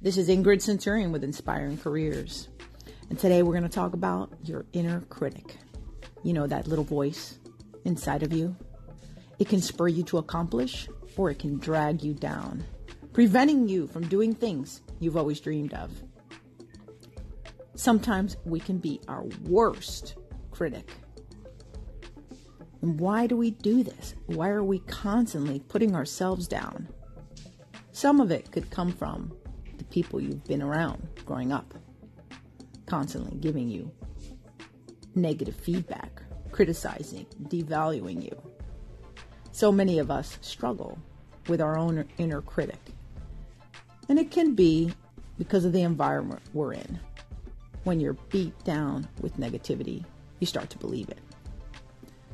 This is Ingrid Centurion with Inspiring Careers. And today we're going to talk about your inner critic. You know, that little voice inside of you. It can spur you to accomplish, or it can drag you down, preventing you from doing things you've always dreamed of. Sometimes we can be our worst critic. And why do we do this? Why are we constantly putting ourselves down? Some of it could come from the people you've been around growing up, constantly giving you negative feedback, criticizing, devaluing you. So many of us struggle with our own inner critic. And it can be because of the environment we're in. When you're beat down with negativity, you start to believe it.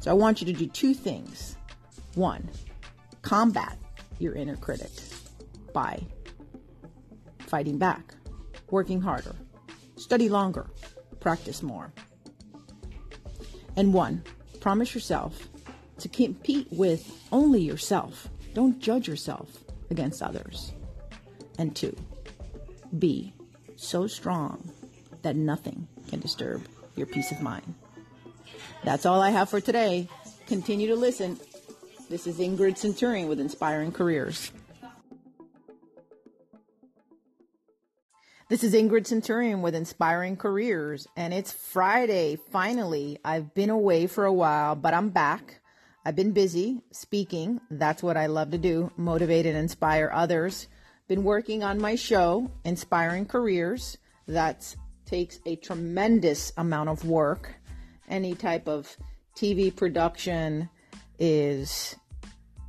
So I want you to do two things. One, combat your inner critic by fighting back, working harder, study longer, practice more. And one, promise yourself to compete with only yourself. Don't judge yourself against others. And two, be so strong that nothing can disturb your peace of mind. That's all I have for today. Continue to listen. This is Ingrid Centurion with Inspiring Careers. This is Ingrid Centurion with Inspiring Careers, and it's Friday. Finally, I've been away for a while, but I'm back. I've been busy speaking. That's what I love to do, motivate and inspire others. Been working on my show, Inspiring Careers. That takes a tremendous amount of work. Any type of TV production is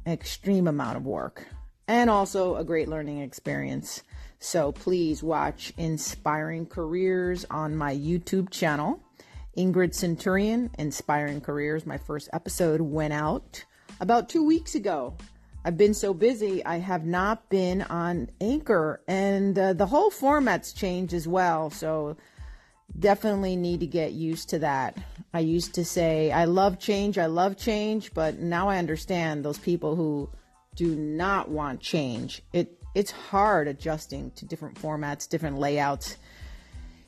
an extreme amount of work and also a great learning experience. So please watch Inspiring Careers on my YouTube channel. Ingrid Centurion, Inspiring Careers. My first episode went out about 2 weeks ago. I've been so busy, I have not been on Anchor, and the whole format's changed as well. So definitely need to get used to that. I used to say, I love change, but now I understand those people who do not want change. It's hard adjusting to different formats, different layouts.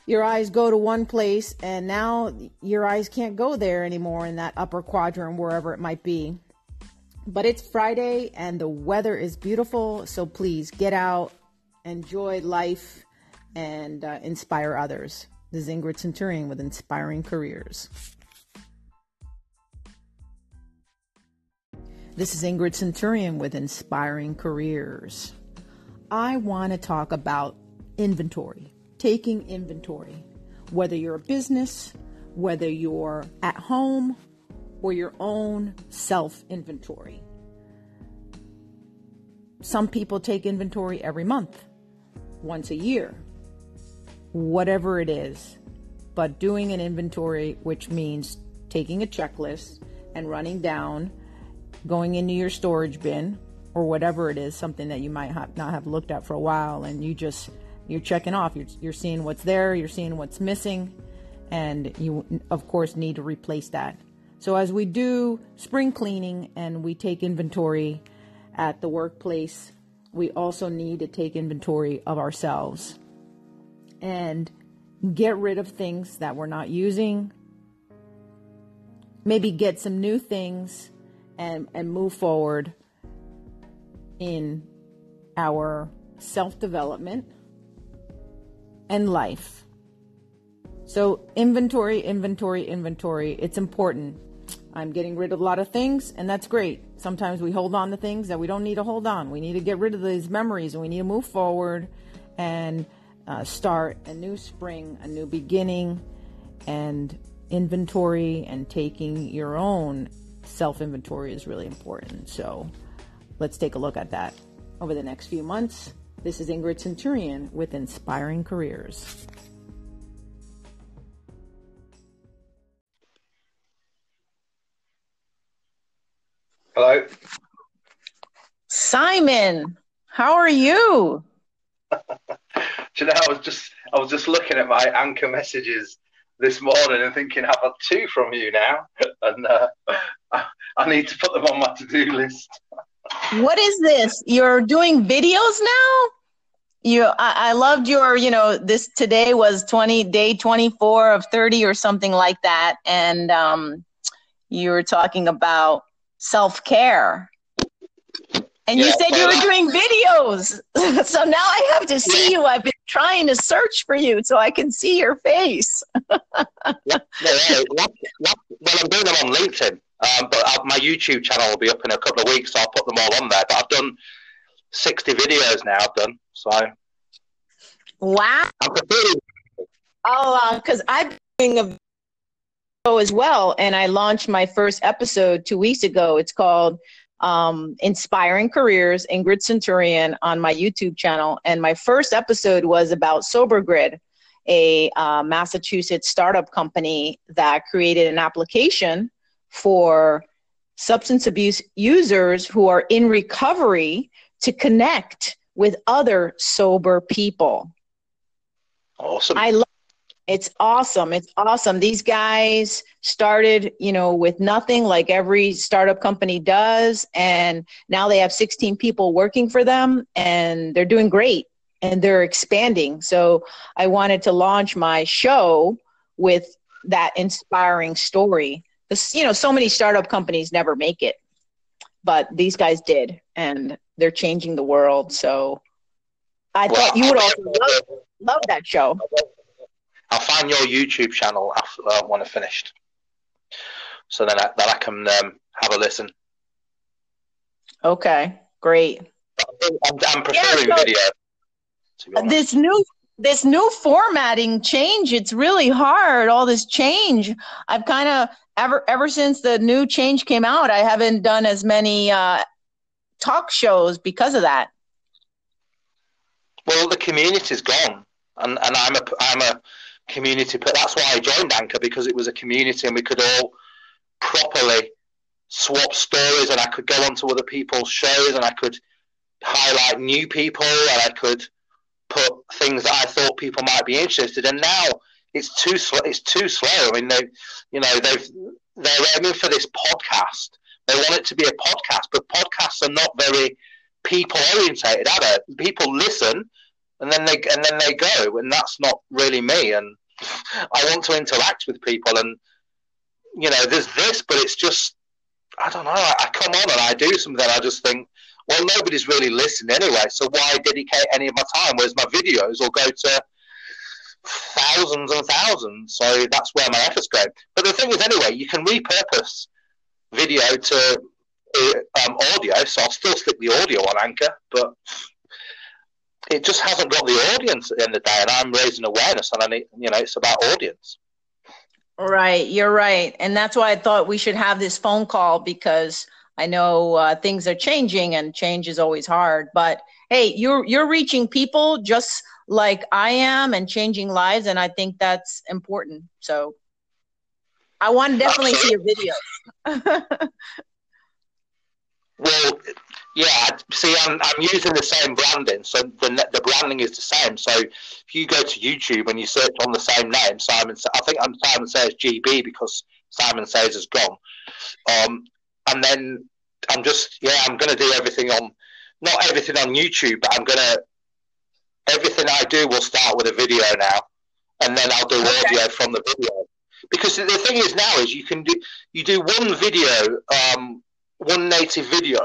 Your eyes go to one place, and now your eyes can't go there anymore in that upper quadrant, wherever it might be. But it's Friday, and the weather is beautiful, so please get out, enjoy life, and inspire others. This is Ingrid Centurion with Inspiring Careers. This is Ingrid Centurion with Inspiring Careers. I want to talk about inventory. Taking inventory, whether you're a business, whether you're at home, or your own self-inventory. Some people take inventory every month, once a year, whatever it is. But doing an inventory, which means taking a checklist and running down, going into your storage bin, or whatever it is, something that you might not have looked at for a while, and you're checking off. You're seeing what's there. You're seeing what's missing. And you, of course, need to replace that. So as we do spring cleaning and we take inventory at the workplace, we also need to take inventory of ourselves and get rid of things that we're not using. Maybe get some new things and move forward in our self-development and life. So inventory, it's important. I'm getting rid of a lot of things, and that's great. Sometimes we hold on to things that we don't need to hold on. We need to get rid of these memories, and we need to move forward and start a new spring, a new beginning, and inventory and taking your own self-inventory is really important. So let's take a look at that over the next few months. This is Ingrid Centurion with Inspiring Careers. Hello. Simon, how are you? Do you know, I was just looking at my Anchor messages this morning and thinking I've got two from you now, and I need to put them on my to-do list. What is this? You're doing videos now? I loved your, this today was day 24 of 30 or something like that. And you were talking about self-care. And you said you were doing videos. So now I have to see you. I've been trying to search for you so I can see your face. Well, I'm doing them on LinkedIn, but my YouTube channel will be up in a couple of weeks, so I'll put them all on there. But I've done 60 videos now. So wow. Because I've been doing a video as well, and I launched my first episode 2 weeks ago. It's called Inspiring Careers, Ingrid Centurion, on my YouTube channel. And my first episode was about SoberGrid, a Massachusetts startup company that created an application for substance abuse users who are in recovery to connect with other sober people. Awesome. It's awesome. It's awesome. These guys started, with nothing, like every startup company does. And now they have 16 people working for them, and they're doing great, and they're expanding. So I wanted to launch my show with that inspiring story. So many startup companies never make it, but these guys did, and they're changing the world. So I thought you would also love that show. I'll find your YouTube channel after when I've finished, so then I can have a listen. Okay, great. I'm preferring video. To be honest. This new formatting change, it's really hard. All this change, I've kind of ever since the new change came out, I haven't done as many talk shows because of that. Well, the community's gone, and I'm a community, but that's why I joined Anchor, because it was a community and we could all properly swap stories, and I could go on to other people's shows, and I could highlight new people, and I could put things that I thought people might be interested in. And now it's too slow. I mean, they're aiming for this podcast. They want it to be a podcast, but podcasts are not very people orientated, are they? People listen, and then they go, and that's not really me. And I want to interact with people, and there's this, but it's just, I don't know, I come on and I do something, I just think, well, nobody's really listening anyway, so why dedicate any of my time, whereas my videos will go to thousands and thousands. So that's where my efforts go. But the thing is, anyway, you can repurpose video to audio, so I'll still stick the audio on Anchor, but it just hasn't got the audience at the end of the day, and I'm raising awareness, and I need, it's about audience. Right, you're right. And that's why I thought we should have this phone call, because I know things are changing, and change is always hard. But hey, you're reaching people just like I am, and changing lives, and I think that's important. So I want to definitely see your videos. Well, yeah, see, I'm using the same branding, so the branding is the same. So if you go to YouTube and you search on the same name, I think I'm Simon Says GB, because Simon Says is gone. And then I'm going to do everything not everything on YouTube, but everything I do will start with a video now, and then I'll do audio from the video. Because the thing is now is you do one video, one native video,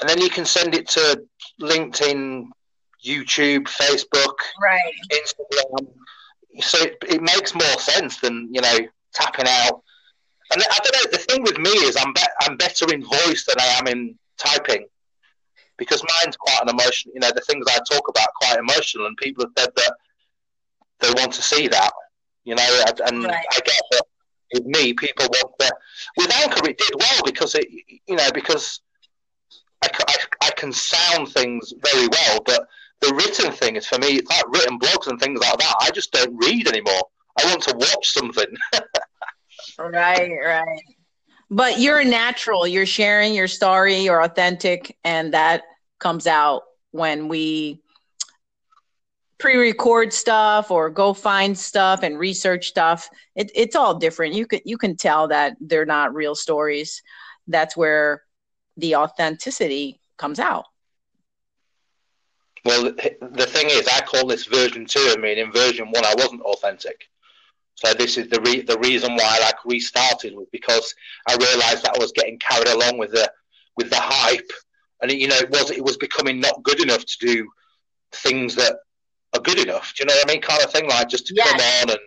and then you can send it to LinkedIn, YouTube, Facebook, Instagram. So it makes more sense than, tapping out. And I don't know, the thing with me is I'm better in voice than I am in typing, because mine's quite an emotional, the things I talk about are quite emotional, and people have said that they want to see that, I get that. With me, people want that. With Anchor, it did well because I can sound things very well, but the written thing is for me, like written blogs and things like that, I just don't read anymore. I want to watch something. Right. But you're a natural. You're sharing your story. You're authentic, and that comes out when we pre-record stuff or go find stuff and research stuff. It's all different. You can tell that they're not real stories. That's where the authenticity comes out. Well, the thing is, I call this version 2. I mean, in version 1, I wasn't authentic. So this is the reason why I restarted, was because I realised that I was getting carried along with the hype, and it was becoming not good enough to do things that are good enough. Do you know what I mean? Kind of thing, like just to come on and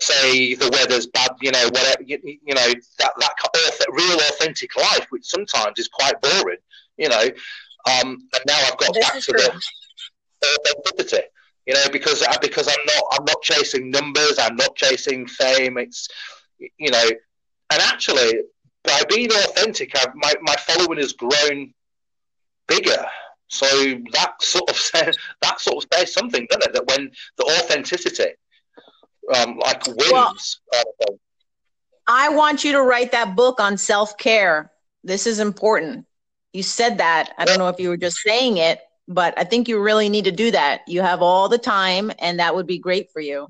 say the weather's bad, whatever, that real authentic life, which sometimes is quite boring, And now I've got back to the authenticity. Because I'm not chasing numbers, I'm not chasing fame. It's, and actually by being authentic, my following has grown bigger. So that sort of says something, doesn't it? That when the authenticity wins. Well, I want you to write that book on self-care. This is important. You said that. I don't know if you were just saying it, but I think you really need to do that. You have all the time, and that would be great for you.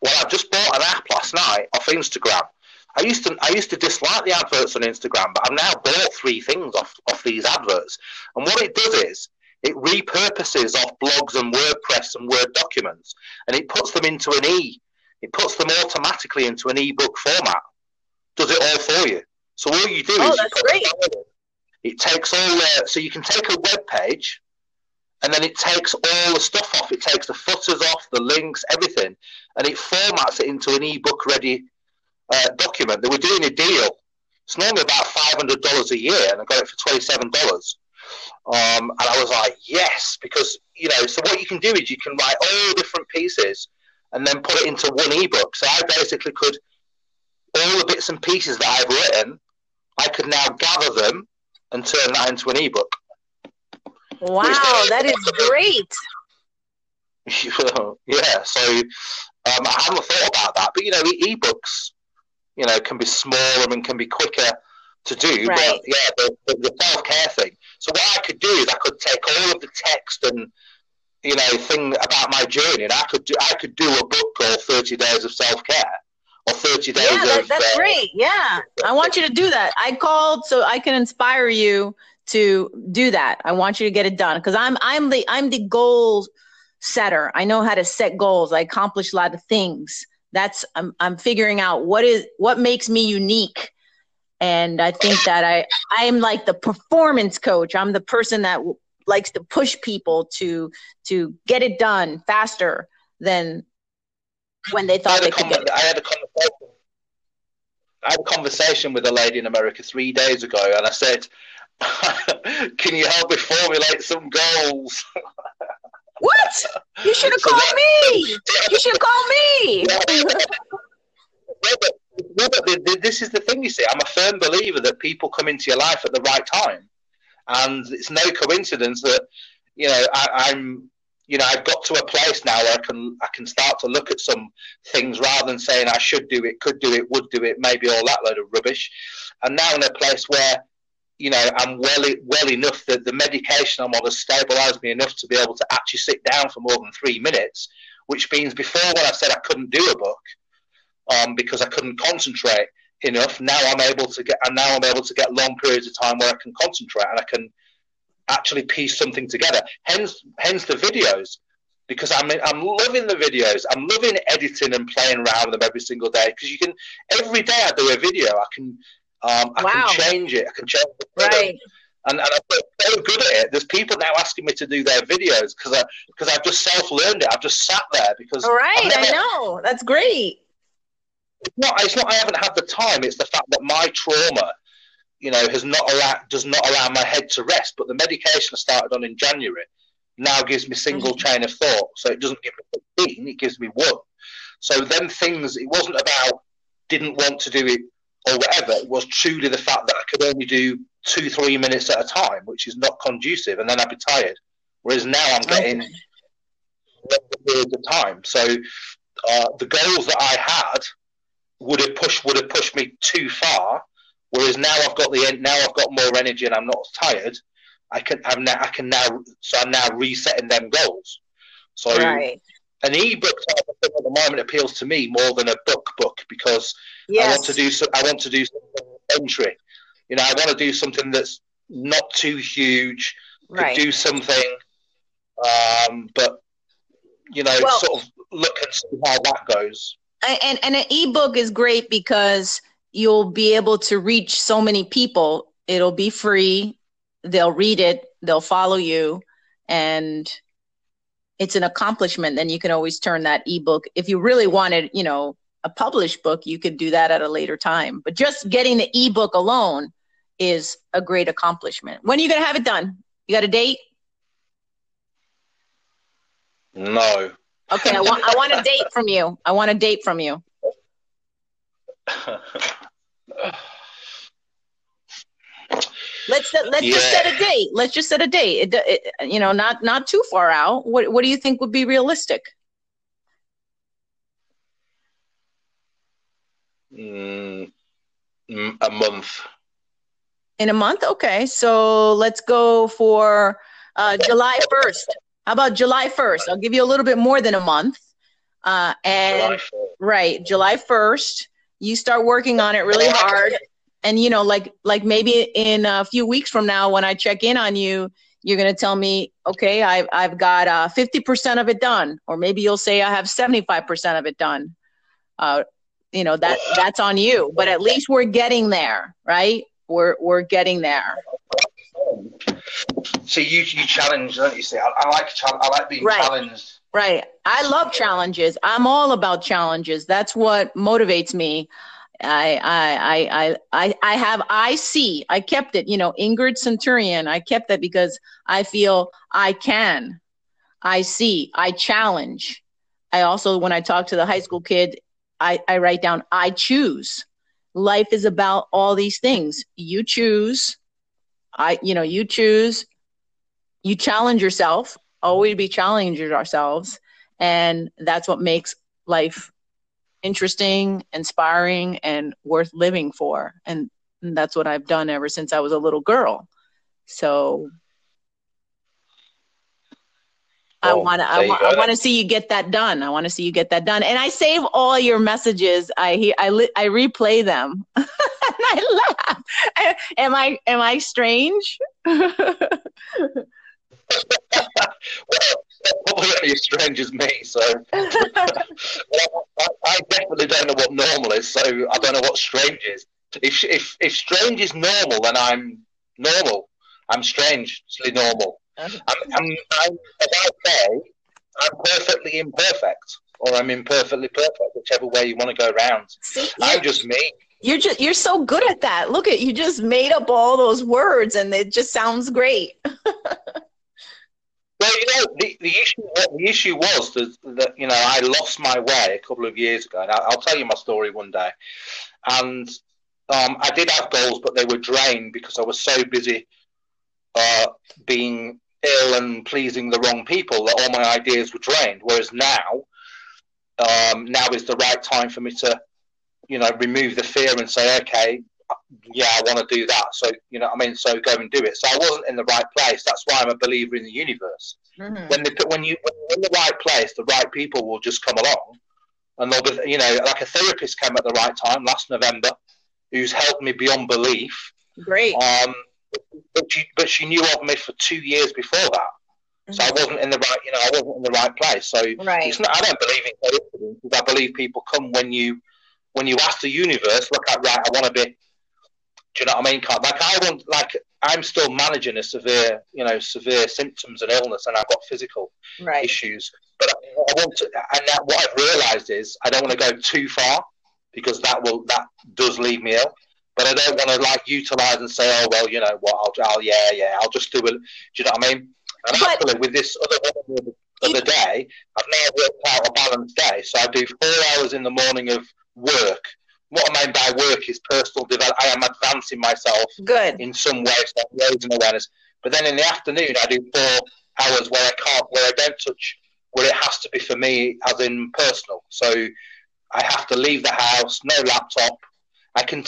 Well, I just bought an app last night off Instagram. I used to dislike the adverts on Instagram, but I've now bought 3 things off these adverts. And what it does is it repurposes off blogs and WordPress and Word documents, and it puts them into It puts them automatically into an ebook format. Does it all for you. So all you do is that's great. It takes all the, so you can take a web page, and then it takes all the stuff off. It takes the footers off, the links, everything, and it formats it into an ebook ready document. They were doing a deal. It's normally about $500 a year, and I got it for $27. And I was like, yes, because So what you can do is you can write all different pieces, and then put it into one ebook. So I basically could all the bits and pieces that I've written, I could now gather them and turn that into an ebook. Wow, that is great. Yeah, so I haven't thought about that, but ebooks, can be smaller and can be quicker to do. Right. But yeah, the self-care thing. So what I could do is I could take all of the text and thing about my journey, and I could do a book called 30 Days of Self-Care. 30 days. Yeah, that's great. Yeah. I want you to do that. I called so I can inspire you to do that. I want you to get it done, because I'm the goal setter. I know how to set goals. I accomplish a lot of things. I'm figuring out what makes me unique. And I think that I'm like the performance coach. I'm the person that likes to push people to get it done faster than when they thought they could get it. I had a conversation with a lady in America 3 days ago, and I said, can you help me formulate some goals? What? You should have called me. But this is the thing, I'm a firm believer that people come into your life at the right time. And it's no coincidence that, I've got to a place now where I can start to look at some things rather than saying I should do it, could do it, would do it, maybe all that load of rubbish. I'm now in a place where, I'm well enough that the medication I'm on has stabilised me enough to be able to actually sit down for more than 3 minutes, which means before when I said I couldn't do a book because I couldn't concentrate enough, now I'm able to get long periods of time where I can concentrate and I can actually piece something together. Hence the videos, because I'm loving the videos. I'm loving editing and playing around with them every single day, because every day I do a video, I can change the product. Right. And I'm so good at it. There's people now asking me to do their videos because I've just self-learned it. I've just sat there because. All right, I know. That's great. It's not I haven't had the time. It's the fact that my trauma does not allow my head to rest. But the medication I started on in January now gives me single chain of thought. So it doesn't give me 15, it gives me 1. So them things, it wasn't about didn't want to do it or whatever. It was truly the fact that I could only do 2-3 minutes at a time, which is not conducive, and then I'd be tired. Whereas now I'm getting periods of time. So the goals that I had would have pushed me too far. Whereas now I've got more energy and I'm not tired. I'm now resetting them goals. So an ebook type of thing at the moment appeals to me more than a book because I want to do something entry. I want to do something that's not too huge. Could do something But, you know, well, sort of look and see how that goes. And an ebook is great because you'll be able to reach so many people. It'll be free. They'll read it. They'll follow you. And it's an accomplishment. Then you can always turn that ebook. If you really wanted, you know, a published book, you could do that at a later time. But just getting the ebook alone is a great accomplishment. When are you going to have it done? You got a date? No. Okay, I want a date from you. I want a date from you. Let's just set a date. Let's just set a date. It, you know, not too far out. What do you think would be realistic? A month. In a month? Okay. So let's go for July 1st. How about July 1st? I'll give you a little bit more than a month. July 1st, you start working on it really hard. And, you know, like maybe in a few weeks from now, when I check in on you, you're going to tell me, okay, I've got 50% of it done. Or maybe you'll say I have 75% of it done. You know, that's on you, but at least we're getting there, right? We're getting there. So you challenge, don't you? See, I like being challenged. Right. I love challenges. I'm all about challenges. That's what motivates me. I kept it, you know, Ingrid Centurion. I kept that because I feel I can, I see, I challenge. I also, when I talk to the high school kid, I write down, I choose. Life is about all these things. You choose. You choose. You challenge yourself. Always be challenging ourselves. And that's what makes life interesting, inspiring, and worth living for. And that's what I've done ever since I was a little girl. So I want to see you get that done. I want to see you get that done. And I save all your messages. I replay them. And I laugh. Am I strange? Well, you're strange as me. So I definitely don't know what normal is. So I don't know what strange is. If strange is normal, then I'm normal. I'm strangely normal. I'm perfectly imperfect, or I'm imperfectly perfect, whichever way you want to go around. See, I'm just me. You're so good at that. Look at you, just made up all those words, and it just sounds great. Well, you know, the issue was that you know, I lost my way a couple of years ago, and I'll tell you my story one day. And I did have goals, but they were drained because I was so busy being ill and pleasing the wrong people that all my ideas were drained. Whereas now is the right time for me to, you know, remove the fear and say, okay, yeah, I want to do that. So, you know what I mean? So go and do it. So I wasn't in the right place. That's why I'm a believer in the universe. Mm-hmm. When you're in the right place, the right people will just come along, and they'll be, you know, like a therapist came at the right time last November, who's helped me beyond belief. Great. But she knew of me for 2 years before that, so I wasn't in the right, you know, I wasn't in the right place. So It's not, I don't believe in coincidence. I believe people come when you ask the universe, look at right, I want to be. Do you know what I mean? I'm still managing a severe symptoms and illness, and I've got physical issues. But what I've realised is I don't want to go too far because that does leave me ill. But I don't want to utilise and say, oh, well, you know what, I'll just do it. Do you know what I mean? And actually, with this other woman the other day, I've now worked out a balanced day. So I do 4 hours in the morning of work. What I mean by work is personal development. I am advancing myself in some ways, like loads of awareness. But then in the afternoon, I do 4 hours where I don't touch, where it has to be for me as in personal. So I have to leave the house, no laptop. I can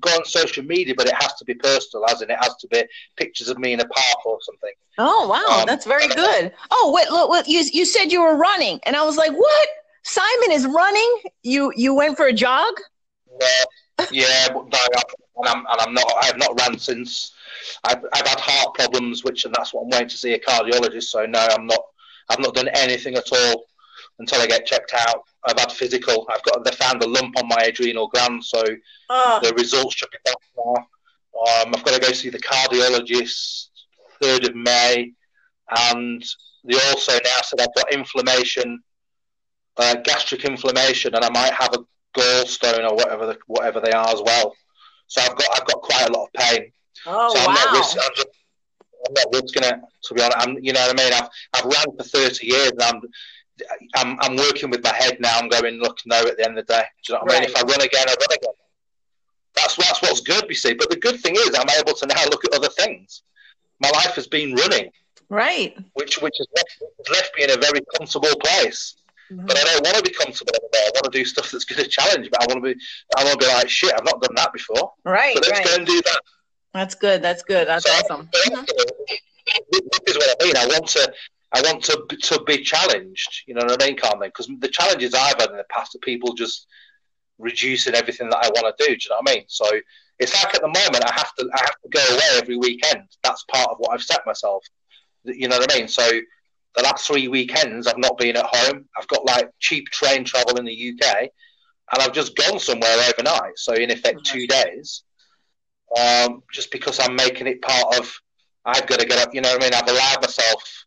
go on social media, but it has to be personal, as in it has to be pictures of me in a park or something. Oh, wow. That's very good. Oh, wait, look, you said you were running. And I was like, what? Simon is running? You went for a jog? Yeah, but no, I've not ran since. I've had heart problems, and that's what I'm waiting to see a cardiologist. So no, I've not done anything at all until I get checked out. I've had physical. They found a lump on my adrenal gland, so the results should be back now. I've got to go see the cardiologist 3rd of May, and they also now said I've got inflammation, gastric inflammation, and I might have a gallstone or whatever they are as well. So I've got quite a lot of pain. Oh, so I'm not risking it, to be honest. You know what I mean? I've ran for 30 years, and I'm working with my head now. I'm going, look, no, at the end of the day. Do you know what I mean? If I run again, I run again. That's what's good, you see. But the good thing is I'm able to now look at other things. My life has been running. Right. Which has left me in a very comfortable place. Mm-hmm. But I don't want to be comfortable anymore. I want to do stuff that's going to challenge me. I want to be like, shit, I've not done that before. Right, so let's go and do that. That's good. That's good. That's awesome. This is what I mean. I want to be challenged. You know what I mean, Carmen? Because the challenges I've had in the past are people just reducing everything that I want to do. Do you know what I mean? So it's like at the moment I have to go away every weekend. That's part of what I've set myself. You know what I mean? So the last 3 weekends I've not been at home. I've got like cheap train travel in the UK, and I've just gone somewhere overnight. So in effect, 2 days. Just because I'm making it part of, I've got to get up, you know what I mean? I've allowed myself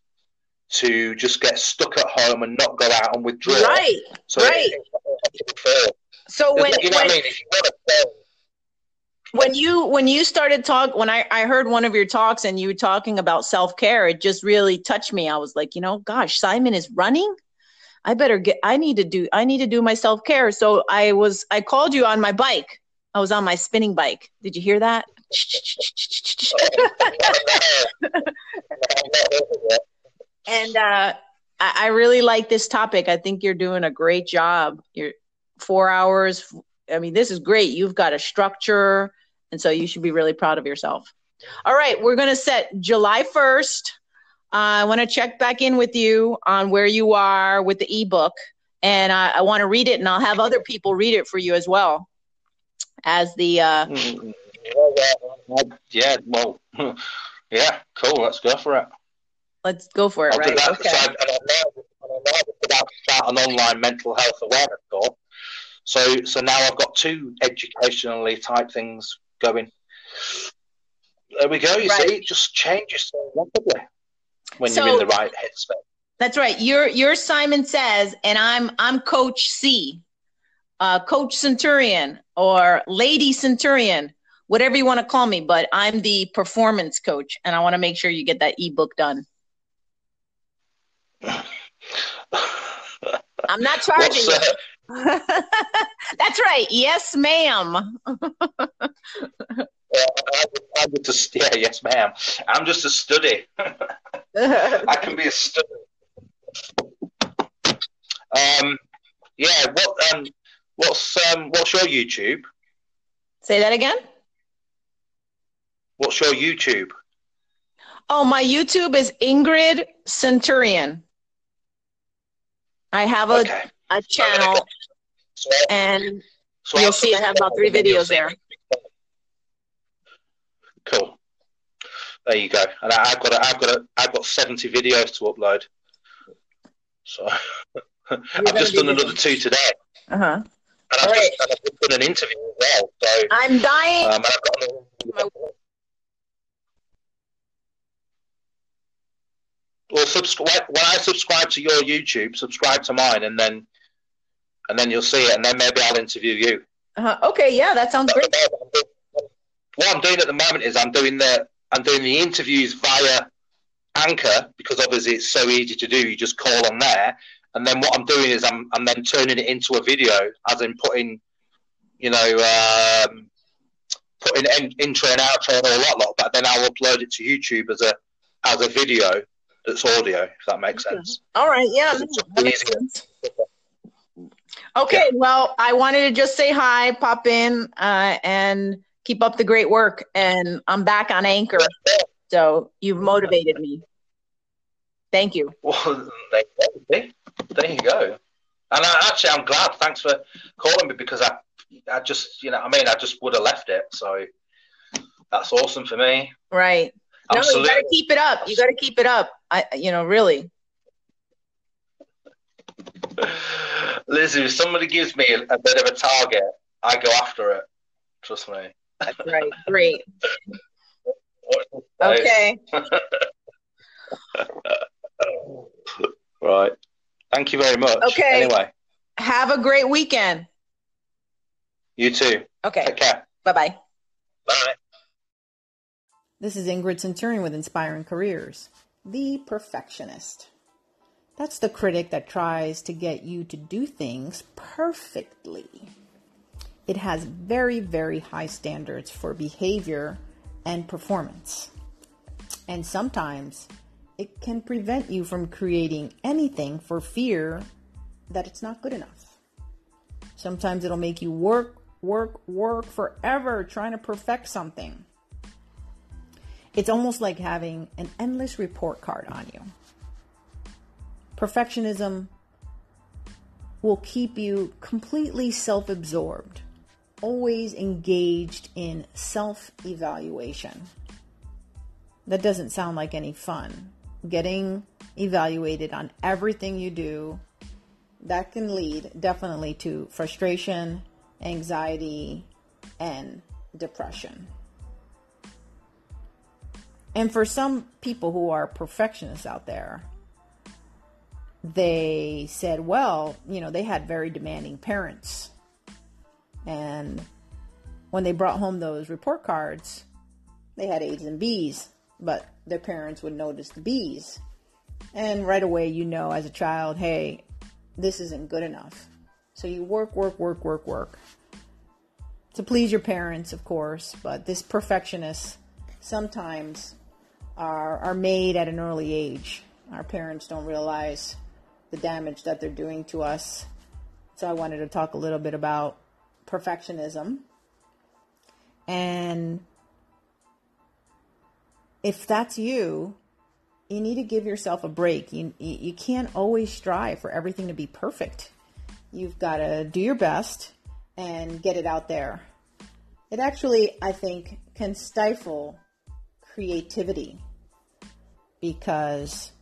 to just get stuck at home and not go out and withdraw. Right, so right. So when, you know what I mean? If you want to fail, when you started when I heard one of your talks and you were talking about self-care, it just really touched me. I was like, you know, gosh, Simon is running. I need to do my self-care. So I called you on my bike. I was on my spinning bike. Did you hear that? And I really like this topic. I think you're doing a great job. You're 4 hours. I mean, this is great. You've got a structure. And so you should be really proud of yourself. All right. We're going to set July 1st. I want to check back in with you on where you are with the ebook. And I want to read it, and I'll have other people read it for you as well. As the cool. Let's go for it. Let's go for it. Right. Okay. So I'm about to start an online mental health awareness call. So now I've got 2 educationally type things going. There we go. You see, it just changes so rapidly when you're in the right headspace. That's right. You're Simon Says, and I'm Coach C. Coach Centurion or Lady Centurion, whatever you want to call me, but I'm the performance coach, and I want to make sure you get that ebook done. I'm not charging you. That's right. Yes, ma'am. Yes, ma'am. I'm just a study. I can be a study. Yeah. What's your YouTube? Say that again. What's your YouTube? Oh, my YouTube is Ingrid Centurion. I have a channel, and you'll see I have about 3 videos there. Cool. There you go. And I've got 70 videos to upload. So I've just done another 2 today. Uh-huh. And I've done an interview as well. So I'm dying. And I've got when I subscribe to your YouTube, subscribe to mine, and then you'll see it, and then maybe I'll interview you. Uh-huh. Okay, yeah, that sounds great. What I'm doing at the moment is I'm doing the interviews via Anchor, because obviously it's so easy to do. You just call on there. And then what I'm doing is I'm then turning it into a video, as in putting intro and outro and all that lot. But then I'll upload it to YouTube as a video that's audio, if that makes sense. All right, yeah, that makes sense. Okay, well, I wanted to just say hi, pop in, and keep up the great work. And I'm back on Anchor, so you've motivated me. Thank you. Well, there you go. And I'm glad. Thanks for calling me, because I just would have left it. So that's awesome for me. Right. Absolutely. No, you got to keep it up. You got to keep it up. Really. Listen, if somebody gives me a bit of a target, I go after it. Trust me. Right. Great. Okay. Right. Thank you very much. Okay. Anyway. Have a great weekend. You too. Okay. Take care. Bye-bye. Bye. This is Ingrid Centurion with Inspiring Careers. The perfectionist. That's the critic that tries to get you to do things perfectly. It has very, very high standards for behavior and performance. And sometimes it can prevent you from creating anything for fear that it's not good enough. Sometimes it'll make you work forever trying to perfect something. It's almost like having an endless report card on you. Perfectionism will keep you completely self-absorbed, always engaged in self-evaluation. That doesn't sound like any fun. Getting evaluated on everything you do, that can lead definitely to frustration, anxiety, and depression. And for some people who are perfectionists out there, they said, well, they had very demanding parents. And when they brought home those report cards, they had A's and B's, but their parents would notice the B's. And right away, as a child, hey, this isn't good enough. So you work to please your parents, of course, but this perfectionists sometimes are made at an early age. Our parents don't realize the damage that they're doing to us. So I wanted to talk a little bit about perfectionism. And if that's you need to give yourself a break. You can't always strive for everything to be perfect. You've got to do your best and get it out there. It actually, I think, can stifle creativity because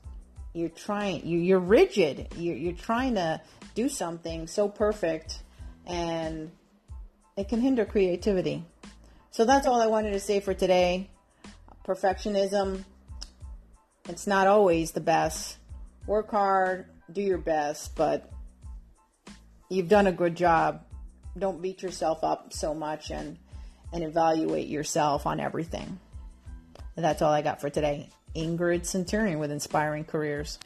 you're rigid. You're trying to do something so perfect and it can hinder creativity. So that's all I wanted to say for today. Perfectionism. It's not always the best. Work hard, do your best, but you've done a good job. Don't beat yourself up so much and evaluate yourself on everything. And that's all I got for today. Ingrid Centurion with Inspiring Careers.